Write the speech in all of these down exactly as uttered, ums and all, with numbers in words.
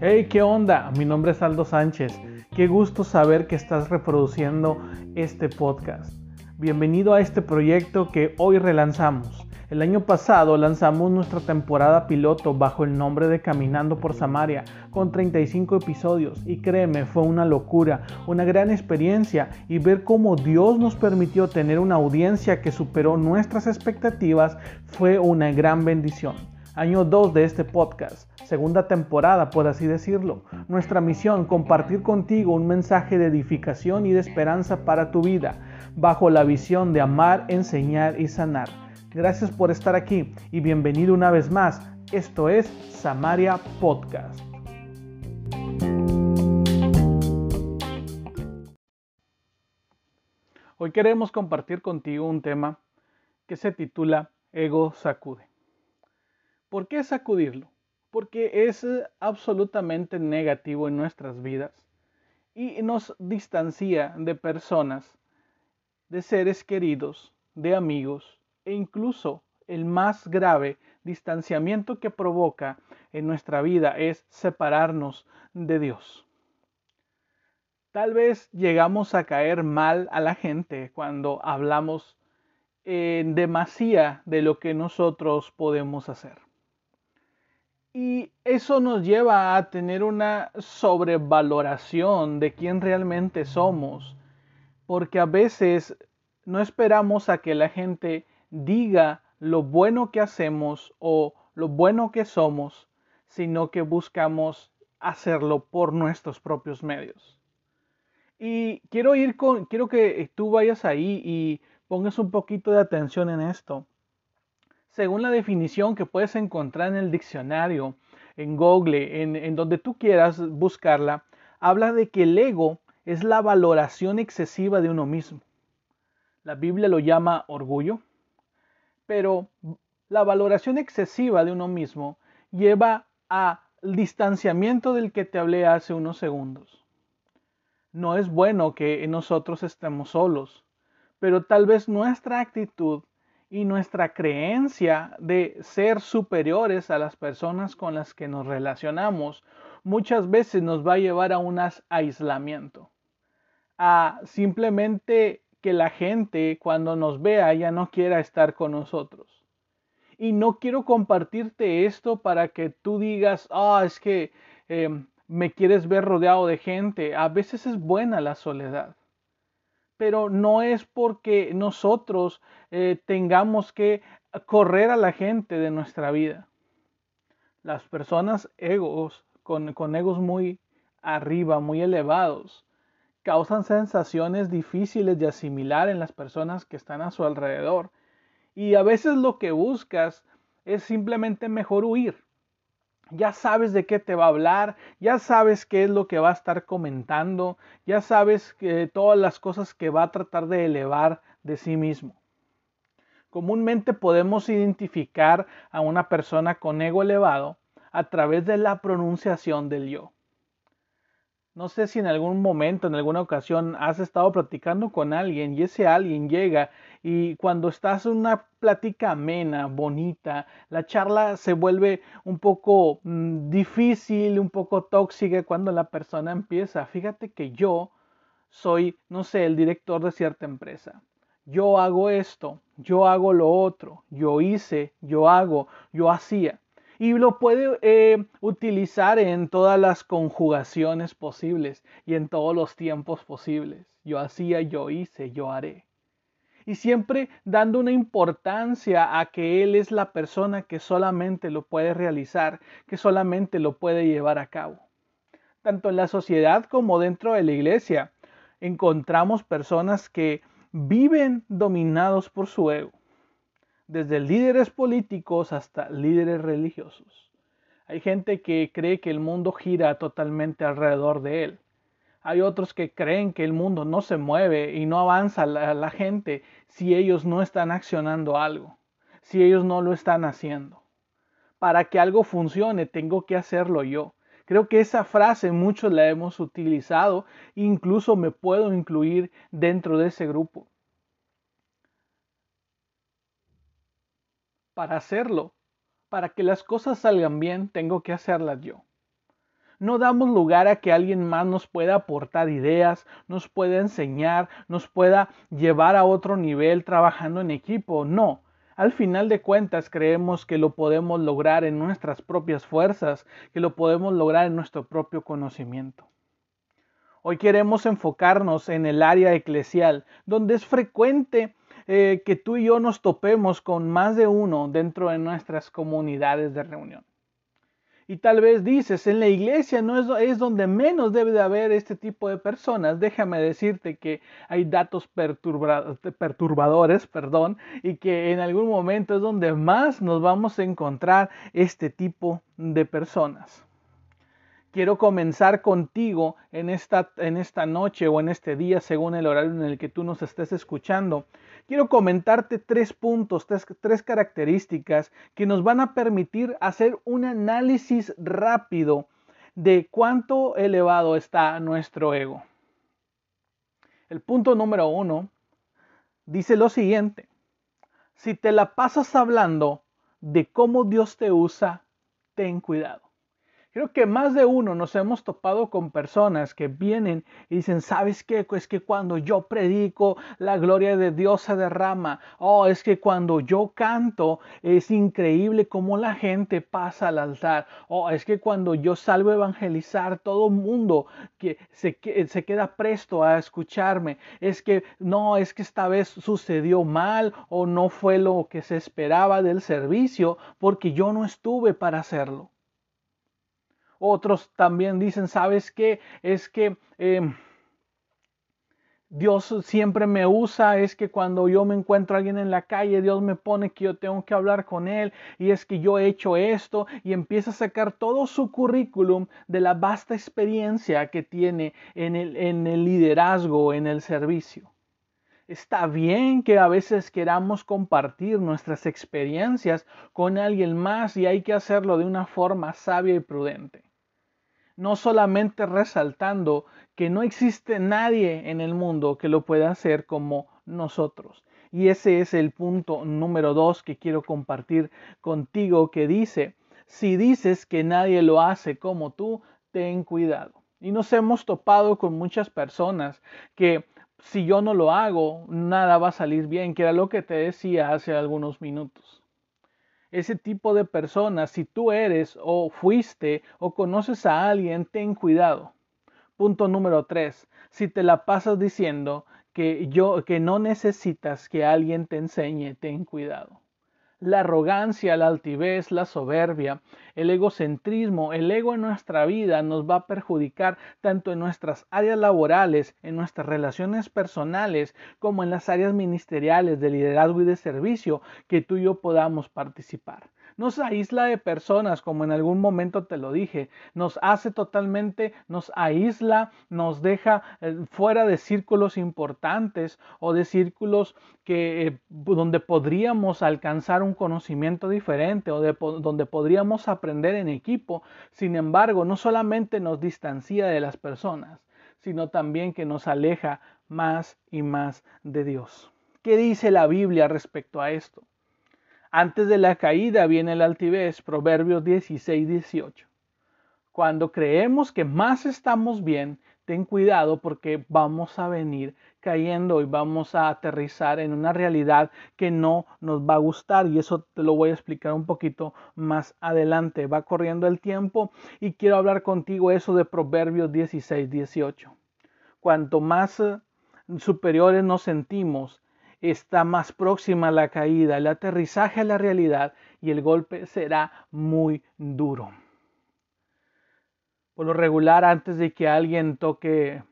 Hey, ¿qué onda? Mi nombre es Aldo Sánchez. Qué gusto saber que estás reproduciendo este podcast. Bienvenido a este proyecto que hoy relanzamos. El año pasado lanzamos nuestra temporada piloto bajo el nombre de Caminando por Samaria, con treinta y cinco episodios, y créeme, fue una locura, una gran experiencia, y ver cómo Dios nos permitió tener una audiencia que superó nuestras expectativas fue una gran bendición. Año dos de este podcast, segunda temporada por así decirlo. Nuestra misión, compartir contigo un mensaje de edificación y de esperanza para tu vida, bajo la visión de amar, enseñar y sanar. Gracias por estar aquí y bienvenido una vez más. Esto es Samaria Podcast. Hoy queremos compartir contigo un tema que se titula Ego Sacude. ¿Por qué sacudirlo? Porque es absolutamente negativo en nuestras vidas y nos distancia de personas, de seres queridos, de amigos e incluso el más grave distanciamiento que provoca en nuestra vida es separarnos de Dios. Tal vez llegamos a caer mal a la gente cuando hablamos en demasía de lo que nosotros podemos hacer. Y eso nos lleva a tener una sobrevaloración de quién realmente somos, porque a veces no esperamos a que la gente diga lo bueno que hacemos o lo bueno que somos, sino que buscamos hacerlo por nuestros propios medios. Y quiero ir con, quiero que tú vayas ahí y pongas un poquito de atención en esto. Según la definición que puedes encontrar en el diccionario, en Google, en, en donde tú quieras buscarla, habla de que el ego es la valoración excesiva de uno mismo. La Biblia lo llama orgullo, pero la valoración excesiva de uno mismo lleva al distanciamiento del que te hablé hace unos segundos. No es bueno que nosotros estemos solos, pero tal vez nuestra actitud y nuestra creencia de ser superiores a las personas con las que nos relacionamos muchas veces nos va a llevar a un aislamiento, a simplemente que la gente cuando nos vea ya no quiera estar con nosotros. Y no quiero compartirte esto para que tú digas, ah, oh, es que eh, me quieres ver rodeado de gente. A veces es buena la soledad. Pero no es porque nosotros eh, tengamos que correr a la gente de nuestra vida. Las personas egos, con, con egos muy arriba, muy elevados, causan sensaciones difíciles de asimilar en las personas que están a su alrededor. Y a veces lo que buscas es simplemente mejor huir. Ya sabes de qué te va a hablar, ya sabes qué es lo que va a estar comentando, ya sabes que todas las cosas que va a tratar de elevar de sí mismo. Comúnmente podemos identificar a una persona con ego elevado a través de la pronunciación del yo. No sé si en algún momento, en alguna ocasión, has estado platicando con alguien y ese alguien llega y cuando estás en una plática amena, bonita, la charla se vuelve un poco mmm, difícil, un poco tóxica cuando la persona empieza. Fíjate que yo soy, no sé, el director de cierta empresa. Yo hago esto, yo hago lo otro, yo hice, yo hago, yo hacía. Y lo puede eh, utilizar en todas las conjugaciones posibles y en todos los tiempos posibles. Yo hacía, yo hice, yo haré. Y siempre dando una importancia a que él es la persona que solamente lo puede realizar, que solamente lo puede llevar a cabo. Tanto en la sociedad como dentro de la iglesia encontramos personas que viven dominados por su ego. Desde líderes políticos hasta líderes religiosos. Hay gente que cree que el mundo gira totalmente alrededor de él. Hay otros que creen que el mundo no se mueve y no avanza la, la gente si ellos no están accionando algo, si ellos no lo están haciendo. Para que algo funcione, tengo que hacerlo yo. Creo que esa frase muchos la hemos utilizado, incluso me puedo incluir dentro de ese grupo. Para hacerlo, para que las cosas salgan bien, tengo que hacerlas yo. No damos lugar a que alguien más nos pueda aportar ideas, nos pueda enseñar, nos pueda llevar a otro nivel trabajando en equipo. No, al final de cuentas creemos que lo podemos lograr en nuestras propias fuerzas, que lo podemos lograr en nuestro propio conocimiento. Hoy queremos enfocarnos en el área eclesial, donde es frecuente eh, que tú y yo nos topemos con más de uno dentro de nuestras comunidades de reunión. Y tal vez dices, en la iglesia no es, es donde menos debe de haber este tipo de personas. Déjame decirte que hay datos perturba, perturbadores, perdón, y que en algún momento es donde más nos vamos a encontrar este tipo de personas. Quiero comenzar contigo en esta, en esta noche o en este día, según el horario en el que tú nos estés escuchando. Quiero comentarte tres puntos, tres, tres características que nos van a permitir hacer un análisis rápido de cuánto elevado está nuestro ego. El punto número uno dice lo siguiente: si te la pasas hablando de cómo Dios te usa, ten cuidado. Creo que más de uno nos hemos topado con personas que vienen y dicen, ¿sabes qué? Es que cuando yo predico, la gloria de Dios se derrama. Oh, es que cuando yo canto, es increíble cómo la gente pasa al altar. Oh, es que cuando yo salgo a evangelizar, todo mundo que se, que, se queda presto a escucharme. Es que, no, es que esta vez sucedió mal o no fue lo que se esperaba del servicio porque yo no estuve para hacerlo. Otros también dicen, ¿sabes qué? Es que eh, Dios siempre me usa, es que cuando yo me encuentro a alguien en la calle, Dios me pone que yo tengo que hablar con él, y es que yo he hecho esto, y empieza a sacar todo su currículum de la vasta experiencia que tiene en el, en el liderazgo, en el servicio. Está bien que a veces queramos compartir nuestras experiencias con alguien más y hay que hacerlo de una forma sabia y prudente. No solamente resaltando que no existe nadie en el mundo que lo pueda hacer como nosotros. Y ese es el punto número dos que quiero compartir contigo, que dice, si dices que nadie lo hace como tú, ten cuidado. Y nos hemos topado con muchas personas que... si yo no lo hago, nada va a salir bien, que era lo que te decía hace algunos minutos. Ese tipo de personas, si tú eres o fuiste o conoces a alguien, ten cuidado. Punto número tres. Si te la pasas diciendo que, yo, que no necesitas que alguien te enseñe, ten cuidado. La arrogancia, la altivez, la soberbia, el egocentrismo, el ego en nuestra vida nos va a perjudicar tanto en nuestras áreas laborales, en nuestras relaciones personales, como en las áreas ministeriales de liderazgo y de servicio que tú y yo podamos participar. Nos aísla de personas, como en algún momento te lo dije, nos hace totalmente, nos aísla, nos deja fuera de círculos importantes o de círculos que, eh, donde podríamos alcanzar un conocimiento diferente o de, donde podríamos aprender en equipo. Sin embargo, no solamente nos distancia de las personas, sino también que nos aleja más y más de Dios. ¿Qué dice la Biblia respecto a esto? Antes de la caída viene la altivez, Proverbios dieciséis dieciocho. Cuando creemos que más estamos bien, ten cuidado porque vamos a venir cayendo y vamos a aterrizar en una realidad que no nos va a gustar, y eso te lo voy a explicar un poquito más adelante. Va corriendo el tiempo y quiero hablar contigo eso de Proverbios dieciséis dieciocho. Cuanto más superiores nos sentimos, está más próxima la caída, el aterrizaje a la realidad, y el golpe será muy duro. Por lo regular, antes de que alguien toque,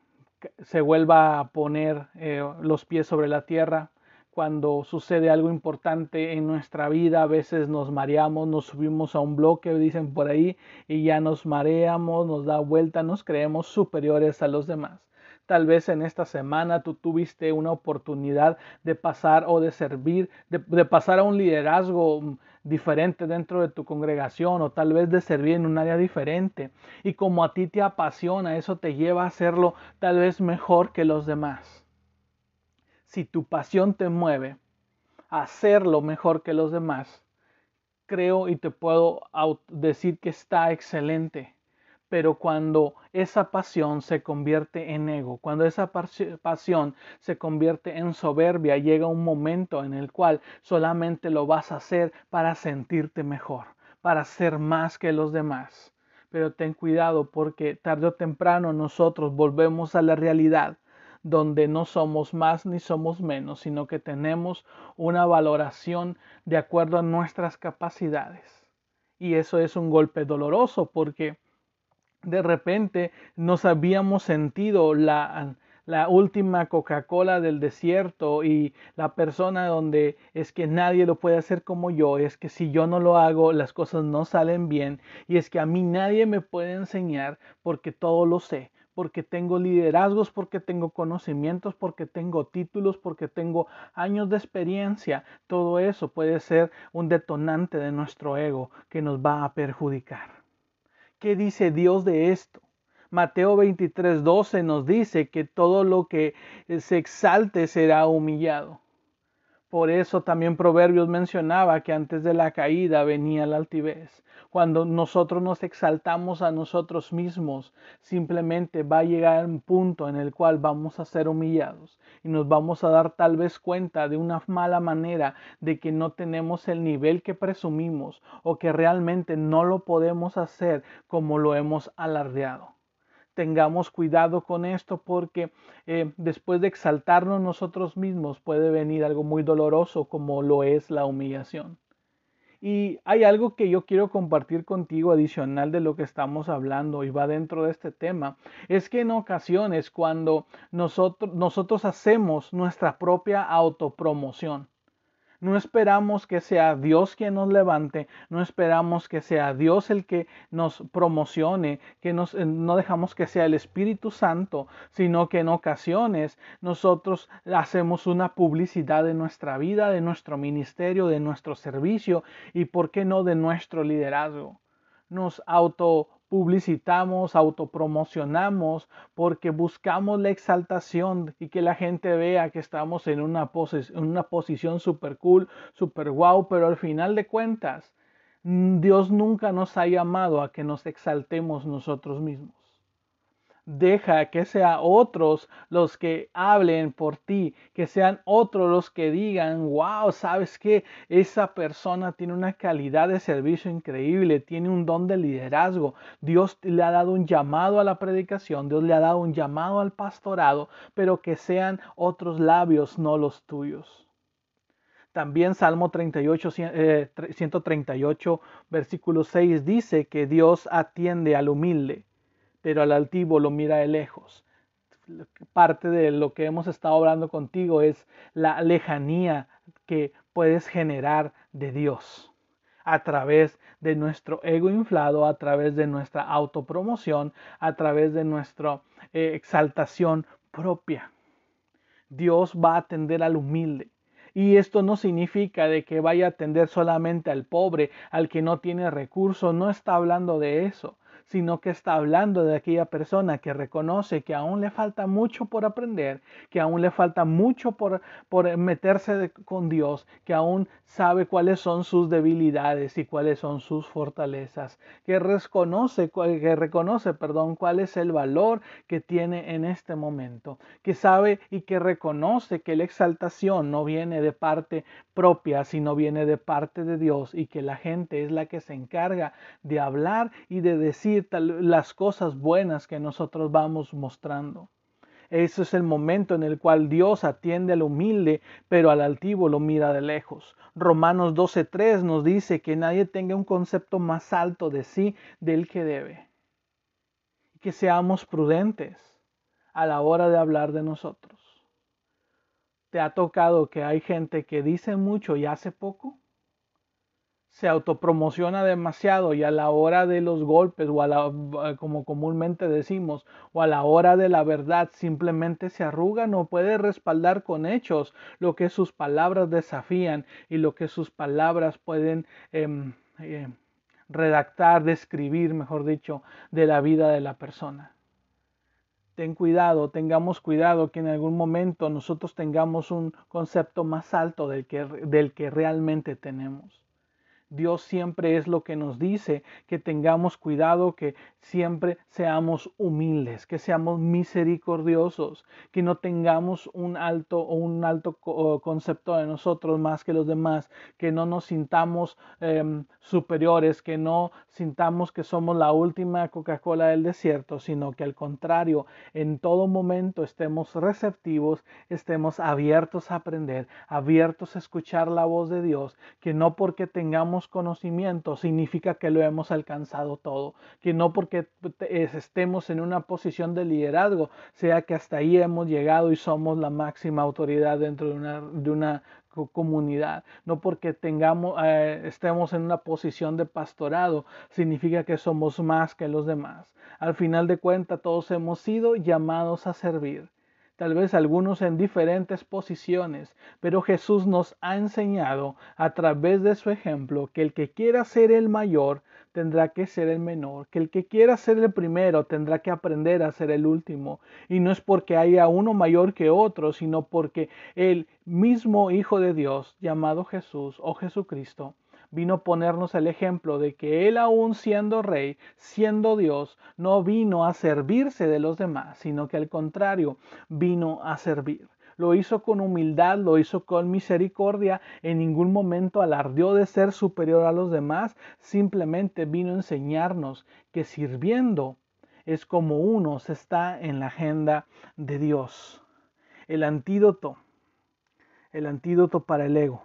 se vuelva a poner eh, los pies sobre la tierra, cuando sucede algo importante en nuestra vida, a veces nos mareamos, nos subimos a un bloque, dicen por ahí, y ya nos mareamos, nos da vuelta, nos creemos superiores a los demás. Tal vez en esta semana tú tuviste una oportunidad de pasar o de servir, de, de pasar a un liderazgo diferente dentro de tu congregación, o tal vez de servir en un área diferente. Y como a ti te apasiona, eso te lleva a hacerlo tal vez mejor que los demás. Si tu pasión te mueve a hacerlo mejor que los demás, creo y te puedo decir que está excelente. Pero cuando esa pasión se convierte en ego, cuando esa pasión se convierte en soberbia, llega un momento en el cual solamente lo vas a hacer para sentirte mejor, para ser más que los demás. Pero ten cuidado, porque tarde o temprano nosotros volvemos a la realidad donde no somos más ni somos menos, sino que tenemos una valoración de acuerdo a nuestras capacidades. Y eso es un golpe doloroso, porque de repente nos habíamos sentido la, la última Coca-Cola del desierto y la persona donde es que nadie lo puede hacer como yo, es que si yo no lo hago las cosas no salen bien, y es que a mí nadie me puede enseñar porque todo lo sé, porque tengo liderazgos, porque tengo conocimientos, porque tengo títulos, porque tengo años de experiencia. Todo eso puede ser un detonante de nuestro ego que nos va a perjudicar. ¿Qué dice Dios de esto? Mateo veintitrés doce nos dice que todo lo que se exalte será humillado. Por eso también Proverbios mencionaba que antes de la caída venía la altivez. Cuando nosotros nos exaltamos a nosotros mismos, simplemente va a llegar un punto en el cual vamos a ser humillados y nos vamos a dar tal vez cuenta de una mala manera de que no tenemos el nivel que presumimos o que realmente no lo podemos hacer como lo hemos alardeado. Tengamos cuidado con esto, porque eh, después de exaltarnos nosotros mismos puede venir algo muy doloroso como lo es la humillación. Y hay algo que yo quiero compartir contigo adicional de lo que estamos hablando y va dentro de este tema. Es que en ocasiones cuando nosotros, nosotros hacemos nuestra propia autopromoción, no esperamos que sea Dios quien nos levante, no esperamos que sea Dios el que nos promocione, que nos, no dejamos que sea el Espíritu Santo, sino que en ocasiones nosotros hacemos una publicidad de nuestra vida, de nuestro ministerio, de nuestro servicio y, ¿por qué no?, de nuestro liderazgo. Nos auto publicitamos, autopromocionamos porque buscamos la exaltación y que la gente vea que estamos en una, pose- en una posición super cool, super guau, pero al final de cuentas Dios nunca nos ha llamado a que nos exaltemos nosotros mismos. Deja que sean otros los que hablen por ti, que sean otros los que digan, wow, ¿sabes qué? Esa persona tiene una calidad de servicio increíble, tiene un don de liderazgo. Dios le ha dado un llamado a la predicación, Dios le ha dado un llamado al pastorado, pero que sean otros labios, no los tuyos. También Salmo treinta y ocho, ciento treinta y ocho, versículo seis dice que Dios atiende al humilde, pero al altivo lo mira de lejos. Parte de lo que hemos estado hablando contigo es la lejanía que puedes generar de Dios a través de nuestro ego inflado, a través de nuestra autopromoción, a través de nuestra eh, exaltación propia. Dios va a atender al humilde. Y esto no significa de que vaya a atender solamente al pobre, al que no tiene recursos. No está hablando de eso, sino que está hablando de aquella persona que reconoce que aún le falta mucho por aprender, que aún le falta mucho por, por meterse de, con Dios, que aún sabe cuáles son sus debilidades y cuáles son sus fortalezas, que reconoce, que reconoce, perdón, cuál es el valor que tiene en este momento, que sabe y que reconoce que la exaltación no viene de parte propia, sino viene de parte de Dios, y que la gente es la que se encarga de hablar y de decir las cosas buenas que nosotros vamos mostrando. Ese es el momento en el cual Dios atiende al humilde, pero al altivo lo mira de lejos. Romanos doce tres nos dice que nadie tenga un concepto más alto de sí del que debe. Que seamos prudentes a la hora de hablar de nosotros. ¿Te ha tocado que hay gente que dice mucho y hace poco? Se autopromociona demasiado y a la hora de los golpes, o a la, como comúnmente decimos, o a la hora de la verdad, simplemente se arruga, no puede respaldar con hechos lo que sus palabras desafían y lo que sus palabras pueden eh, eh, redactar, describir, mejor dicho, de la vida de la persona. Ten cuidado, tengamos cuidado que en algún momento nosotros tengamos un concepto más alto del que, del que realmente tenemos. Dios siempre es lo que nos dice, que tengamos cuidado, que siempre seamos humildes, que seamos misericordiosos, que no tengamos un alto o un alto concepto de nosotros más que los demás, que no nos sintamos eh, superiores, que no sintamos que somos la última Coca-Cola del desierto, sino que al contrario, en todo momento estemos receptivos, estemos abiertos a aprender, abiertos a escuchar la voz de Dios, que no porque tengamos conocimiento significa que lo hemos alcanzado todo, que no porque estemos en una posición de liderazgo sea que hasta ahí hemos llegado y somos la máxima autoridad dentro de una, de una comunidad, no porque tengamos, eh, estemos en una posición de pastorado significa que somos más que los demás. Al final de cuentas, todos hemos sido llamados a servir, tal vez algunos en diferentes posiciones, pero Jesús nos ha enseñado a través de su ejemplo que el que quiera ser el mayor tendrá que ser el menor, que el que quiera ser el primero tendrá que aprender a ser el último, y no es porque haya uno mayor que otro, sino porque el mismo Hijo de Dios, llamado Jesús o Jesucristo, vino a ponernos el ejemplo de que Él, aún siendo Rey, siendo Dios, no vino a servirse de los demás, sino que al contrario, vino a servir. Lo hizo con humildad, lo hizo con misericordia, en ningún momento alardeó de ser superior a los demás, simplemente vino a enseñarnos que sirviendo es como uno se está en la agenda de Dios. El antídoto, el antídoto para el ego.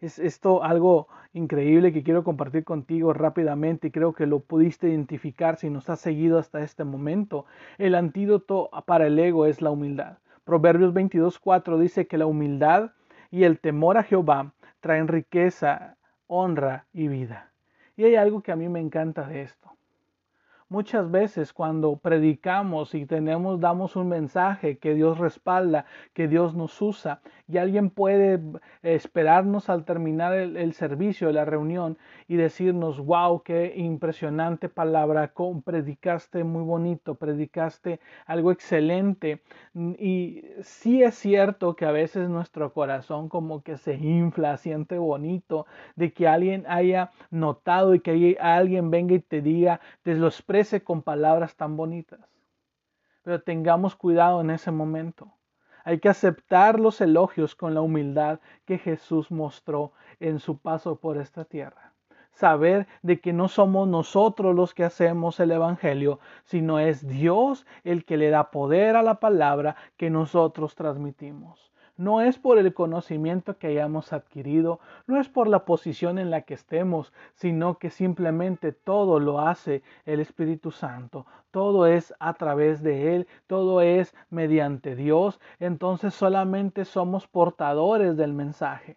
Es esto algo increíble que quiero compartir contigo rápidamente y creo que lo pudiste identificar si nos has seguido hasta este momento. El antídoto para el ego es la humildad. Proverbios veintidós cuatro dice que la humildad y el temor a Jehová traen riqueza, honra y vida. Y hay algo que a mí me encanta de esto. Muchas veces cuando predicamos y tenemos, damos un mensaje que Dios respalda, que Dios nos usa, y alguien puede esperarnos al terminar el, el servicio, la reunión, y decirnos, wow, qué impresionante palabra, con, predicaste muy bonito, predicaste algo excelente. Y sí es cierto que a veces nuestro corazón como que se infla, siente bonito, de que alguien haya notado y que alguien venga y te diga, te lo explico con palabras tan bonitas, pero tengamos cuidado en ese momento. Hay que aceptar los elogios con la humildad que Jesús mostró en su paso por esta tierra. Saber de que no somos nosotros los que hacemos el evangelio, sino es Dios el que le da poder a la palabra que nosotros transmitimos. No es por el conocimiento que hayamos adquirido, no es por la posición en la que estemos, sino que simplemente todo lo hace el Espíritu Santo. Todo es a través de Él, todo es mediante Dios. Entonces solamente somos portadores del mensaje.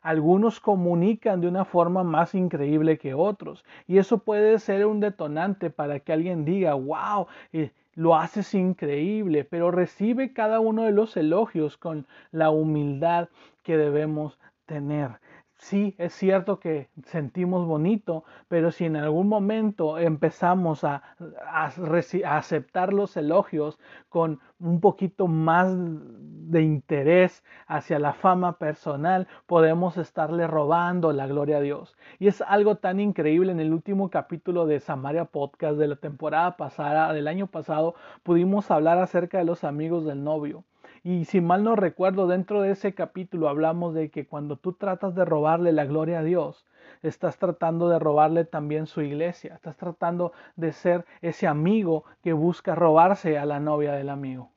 Algunos comunican de una forma más increíble que otros, y eso puede ser un detonante para que alguien diga, wow, lo haces increíble, pero recibe cada uno de los elogios con la humildad que debemos tener. Sí, es cierto que sentimos bonito, pero si en algún momento empezamos a, a, a aceptar los elogios con un poquito más de interés hacia la fama personal, podemos estarle robando la gloria a Dios. Y es algo tan increíble. En el último capítulo de Samaria Podcast de la temporada pasada, del año pasado, pudimos hablar acerca de los amigos del novio. Y si mal no recuerdo, dentro de ese capítulo hablamos de que cuando tú tratas de robarle la gloria a Dios, estás tratando de robarle también su iglesia. Estás tratando de ser ese amigo que busca robarse a la novia del amigo.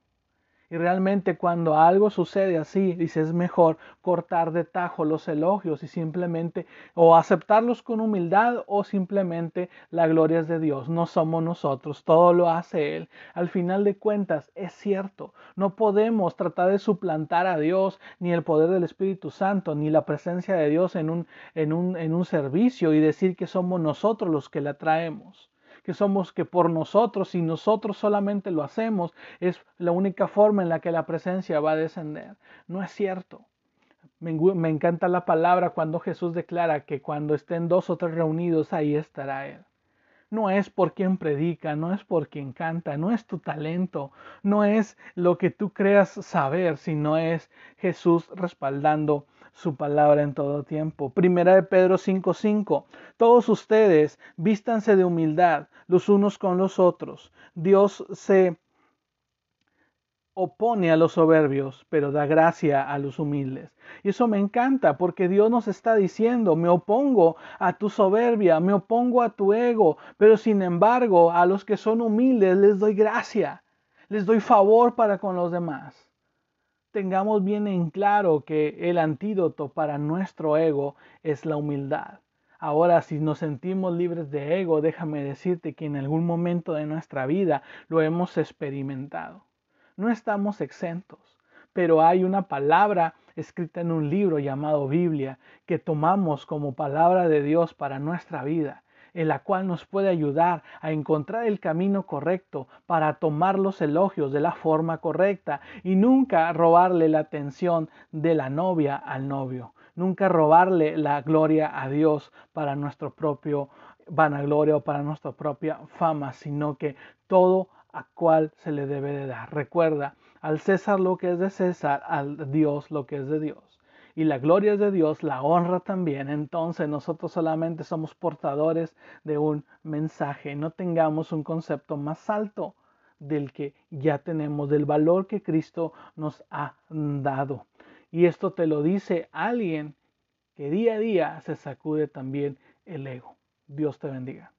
Y realmente cuando algo sucede así, dices, es mejor cortar de tajo los elogios y simplemente o aceptarlos con humildad o simplemente la gloria es de Dios. No somos nosotros, todo lo hace Él. Al final de cuentas, es cierto, no podemos tratar de suplantar a Dios, ni el poder del Espíritu Santo, ni la presencia de Dios en un, en un, en un servicio y decir que somos nosotros los que la traemos. Que somos que por nosotros, si nosotros solamente lo hacemos, es la única forma en la que la presencia va a descender. No es cierto. Me, me encanta la palabra cuando Jesús declara que cuando estén dos o tres reunidos, ahí estará Él. No es por quien predica, no es por quien canta, no es tu talento, no es lo que tú creas saber, sino es Jesús respaldando su palabra en todo tiempo. Primera de Pedro cinco cinco. Todos ustedes vístanse de humildad los unos con los otros. Dios se opone a los soberbios, pero da gracia a los humildes. Y eso me encanta, porque Dios nos está diciendo: me opongo a tu soberbia, me opongo a tu ego, pero sin embargo a los que son humildes les doy gracia, les doy favor para con los demás. Tengamos bien en claro que el antídoto para nuestro ego es la humildad. Ahora, si nos sentimos libres de ego, déjame decirte que en algún momento de nuestra vida lo hemos experimentado. No estamos exentos, pero hay una palabra escrita en un libro llamado Biblia que tomamos como palabra de Dios para nuestra vida, en la cual nos puede ayudar a encontrar el camino correcto para tomar los elogios de la forma correcta y nunca robarle la atención de la novia al novio, nunca robarle la gloria a Dios para nuestro propio vanagloria o para nuestra propia fama, sino que todo a cual se le debe de dar. Recuerda, al César lo que es de César, al Dios lo que es de Dios. Y la gloria es de Dios, la honra también. Entonces nosotros solamente somos portadores de un mensaje. No tengamos un concepto más alto del que ya tenemos, del valor que Cristo nos ha dado. Y esto te lo dice alguien que día a día se sacude también el ego. Dios te bendiga.